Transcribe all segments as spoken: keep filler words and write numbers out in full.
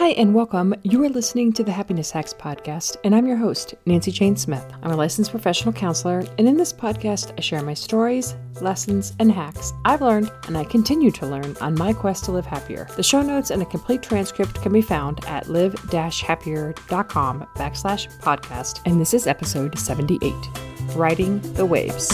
Hi and welcome. You are listening to the Happiness Hacks podcast, and I'm your host, Nancy Jane Smith. I'm a licensed professional counselor, and in this podcast, I share my stories, lessons, and hacks I've learned and I continue to learn on my quest to live happier. The show notes and a complete transcript can be found at live dash happier dot com backslash podcast, and this is episode seventy-eight, Riding the Waves.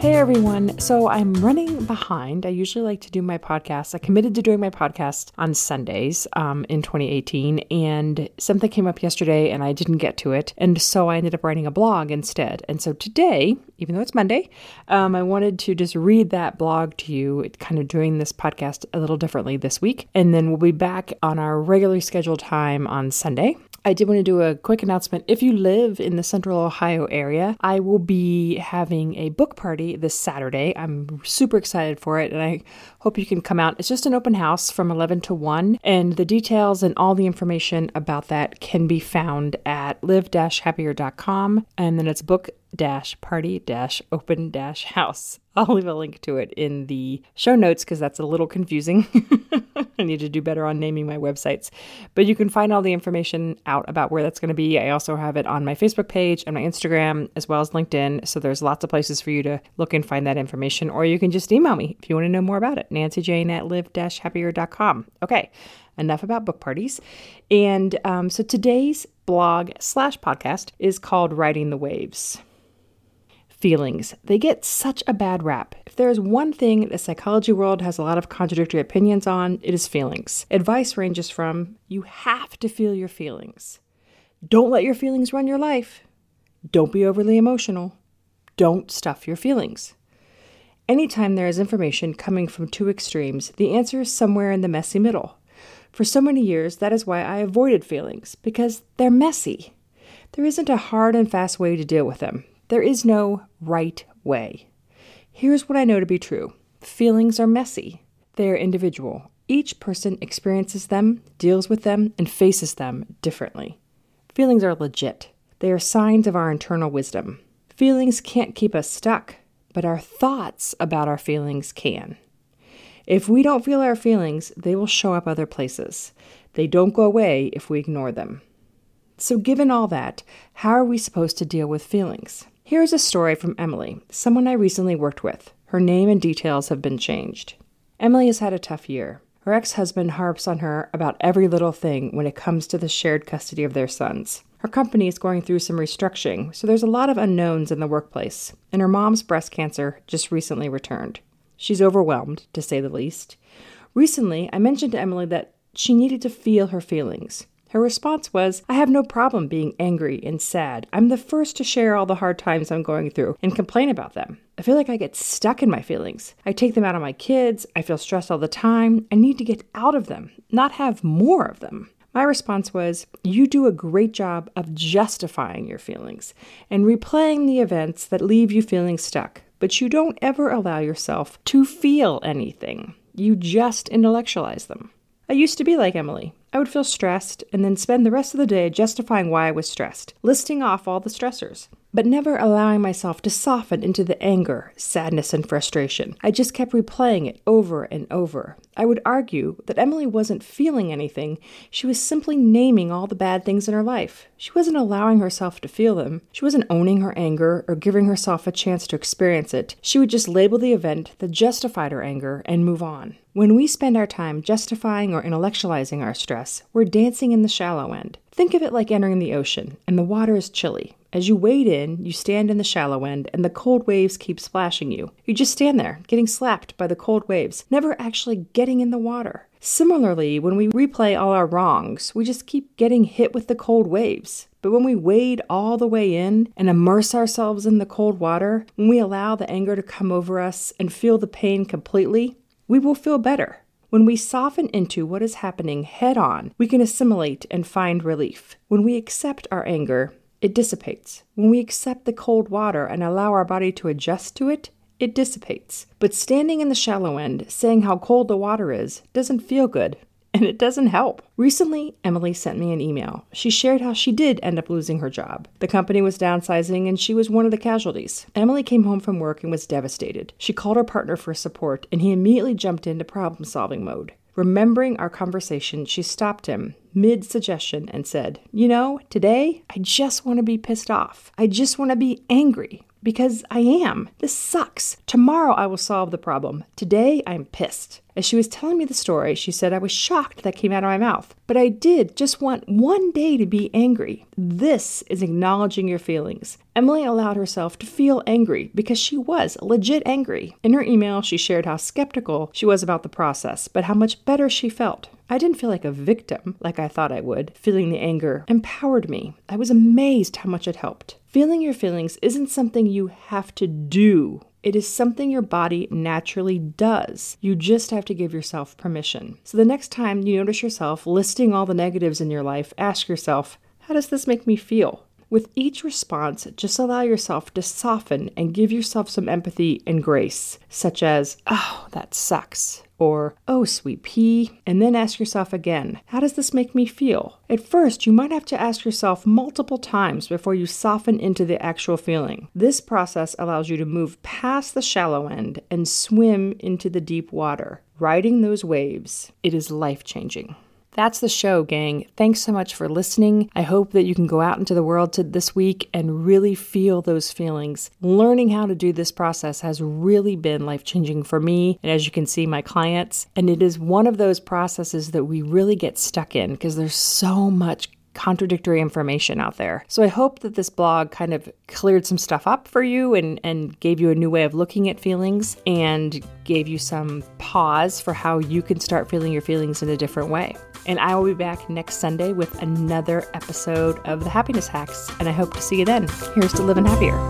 Hey everyone, so I'm running behind. I usually like to do my podcast. I committed to doing my podcast on Sundays um, in twenty eighteen, and something came up yesterday and I didn't get to it. And so I ended up writing a blog instead. And so today, even though it's Monday, um, I wanted to just read that blog to you. It's kind of doing this podcast a little differently this week. And then we'll be back on our regularly scheduled time on Sunday. I did want to do a quick announcement. If you live in the Central Ohio area, I will be having a book party this Saturday. I'm super excited for it, and I hope you can come out. It's just an open house from eleven to one, and the details and all the information about that can be found at live dash happier dot com, and then it's book dash party dash open dash house. I'll leave a link to it in the show notes because that's a little confusing. I need to do better on naming my websites. But you can find all the information out about where that's going to be. I also have it on my Facebook page and my Instagram as well as LinkedIn. So there's lots of places for you to look and find that information. Or you can just email me if you want to know more about it. NancyJane at live dash happier dot com. Okay, enough about book parties. And um, so today's blog slash podcast is called Riding the Waves. Feelings. They get such a bad rap. If there is one thing the psychology world has a lot of contradictory opinions on, it is feelings. Advice ranges from, you have to feel your feelings. Don't let your feelings run your life. Don't be overly emotional. Don't stuff your feelings. Anytime there is information coming from two extremes, the answer is somewhere in the messy middle. For so many years, that is why I avoided feelings, because they're messy. There isn't a hard and fast way to deal with them. There is no right way. Here's what I know to be true. Feelings are messy. They are individual. Each person experiences them, deals with them, and faces them differently. Feelings are legit. They are signs of our internal wisdom. Feelings can't keep us stuck, but our thoughts about our feelings can. If we don't feel our feelings, they will show up other places. They don't go away if we ignore them. So given all that, how are we supposed to deal with feelings? Here is a story from Emily, someone I recently worked with. Her name and details have been changed. Emily has had a tough year. Her ex-husband harps on her about every little thing when it comes to the shared custody of their sons. Her company is going through some restructuring, so there's a lot of unknowns in the workplace, and her mom's breast cancer just recently returned. She's overwhelmed, to say the least. Recently, I mentioned to Emily that she needed to feel her feelings. Her response was, I have no problem being angry and sad. I'm the first to share all the hard times I'm going through and complain about them. I feel like I get stuck in my feelings. I take them out on my kids. I feel stressed all the time. I need to get out of them, not have more of them. My response was, you do a great job of justifying your feelings and replaying the events that leave you feeling stuck, but you don't ever allow yourself to feel anything. You just intellectualize them. I used to be like Emily. I would feel stressed and then spend the rest of the day justifying why I was stressed, listing off all the stressors, but never allowing myself to soften into the anger, sadness, and frustration. I just kept replaying it over and over. I would argue that Emily wasn't feeling anything. She was simply naming all the bad things in her life. She wasn't allowing herself to feel them. She wasn't owning her anger or giving herself a chance to experience it. She would just label the event that justified her anger and move on. When we spend our time justifying or intellectualizing our stress, we're dancing in the shallow end. Think of it like entering the ocean, and the water is chilly. As you wade in, you stand in the shallow end, and the cold waves keep splashing you. You just stand there, getting slapped by the cold waves, never actually getting in the water. Similarly, when we replay all our wrongs, we just keep getting hit with the cold waves. But when we wade all the way in and immerse ourselves in the cold water, when we allow the anger to come over us and feel the pain completely, we will feel better. When we soften into what is happening head on, we can assimilate and find relief. When we accept our anger, it dissipates. When we accept the cold water and allow our body to adjust to it, it dissipates. But standing in the shallow end, saying how cold the water is, doesn't feel good, and it doesn't help. Recently, Emily sent me an email. She shared how she did end up losing her job. The company was downsizing, and she was one of the casualties. Emily came home from work and was devastated. She called her partner for support, and he immediately jumped into problem-solving mode. Remembering our conversation, she stopped him mid-suggestion and said, "You know, today, I just want to be pissed off. I just want to be angry, because I am. This sucks. Tomorrow I will solve the problem. Today, I'm pissed." As she was telling me the story, she said, "I was shocked that came out of my mouth, but I did just want one day to be angry. This is acknowledging your feelings." Emily allowed herself to feel angry because she was legit angry. In her email, she shared how skeptical she was about the process, but how much better she felt. "I didn't feel like a victim, like I thought I would. Feeling the anger empowered me. I was amazed how much it helped." Feeling your feelings isn't something you have to do. It is something your body naturally does. You just have to give yourself permission. So the next time you notice yourself listing all the negatives in your life, ask yourself, how does this make me feel? With each response, just allow yourself to soften and give yourself some empathy and grace, such as, "Oh, that sucks," or, "Oh, sweet pea," and then ask yourself again, how does this make me feel? At first, you might have to ask yourself multiple times before you soften into the actual feeling. This process allows you to move past the shallow end and swim into the deep water. Riding those waves, it is life-changing. That's the show, gang. Thanks so much for listening. I hope that you can go out into the world to this week and really feel those feelings. Learning how to do this process has really been life-changing for me, and as you can see, my clients. And it is one of those processes that we really get stuck in because there's so much contradictory information out there. So I hope that this blog kind of cleared some stuff up for you and, and gave you a new way of looking at feelings and gave you some pause for how you can start feeling your feelings in a different way. And I will be back next Sunday with another episode of the Happiness Hacks, and I hope to see you then. Here's to living happier.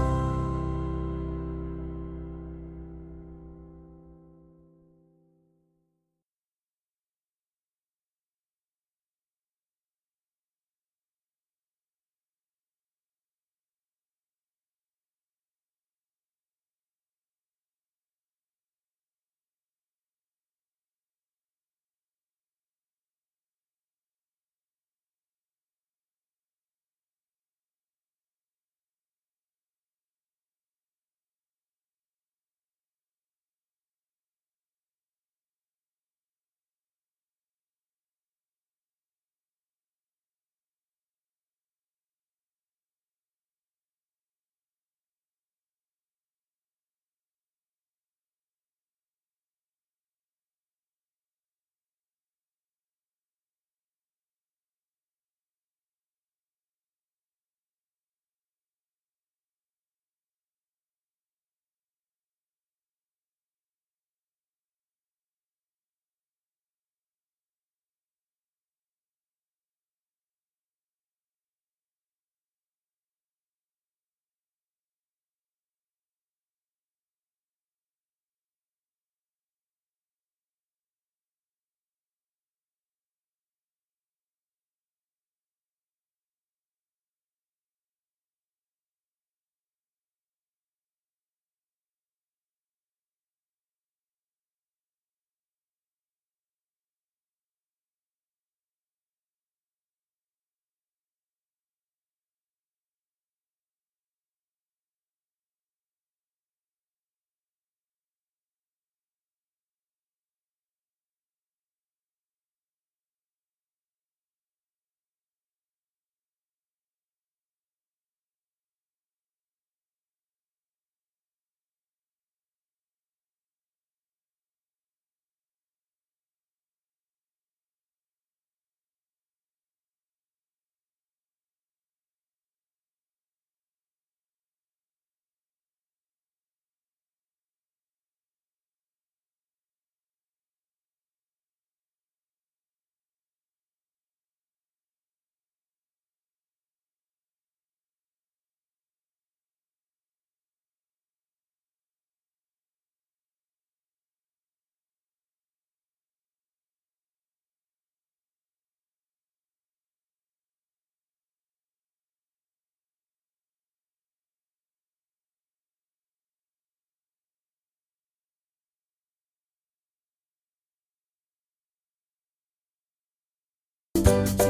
We'll be right back.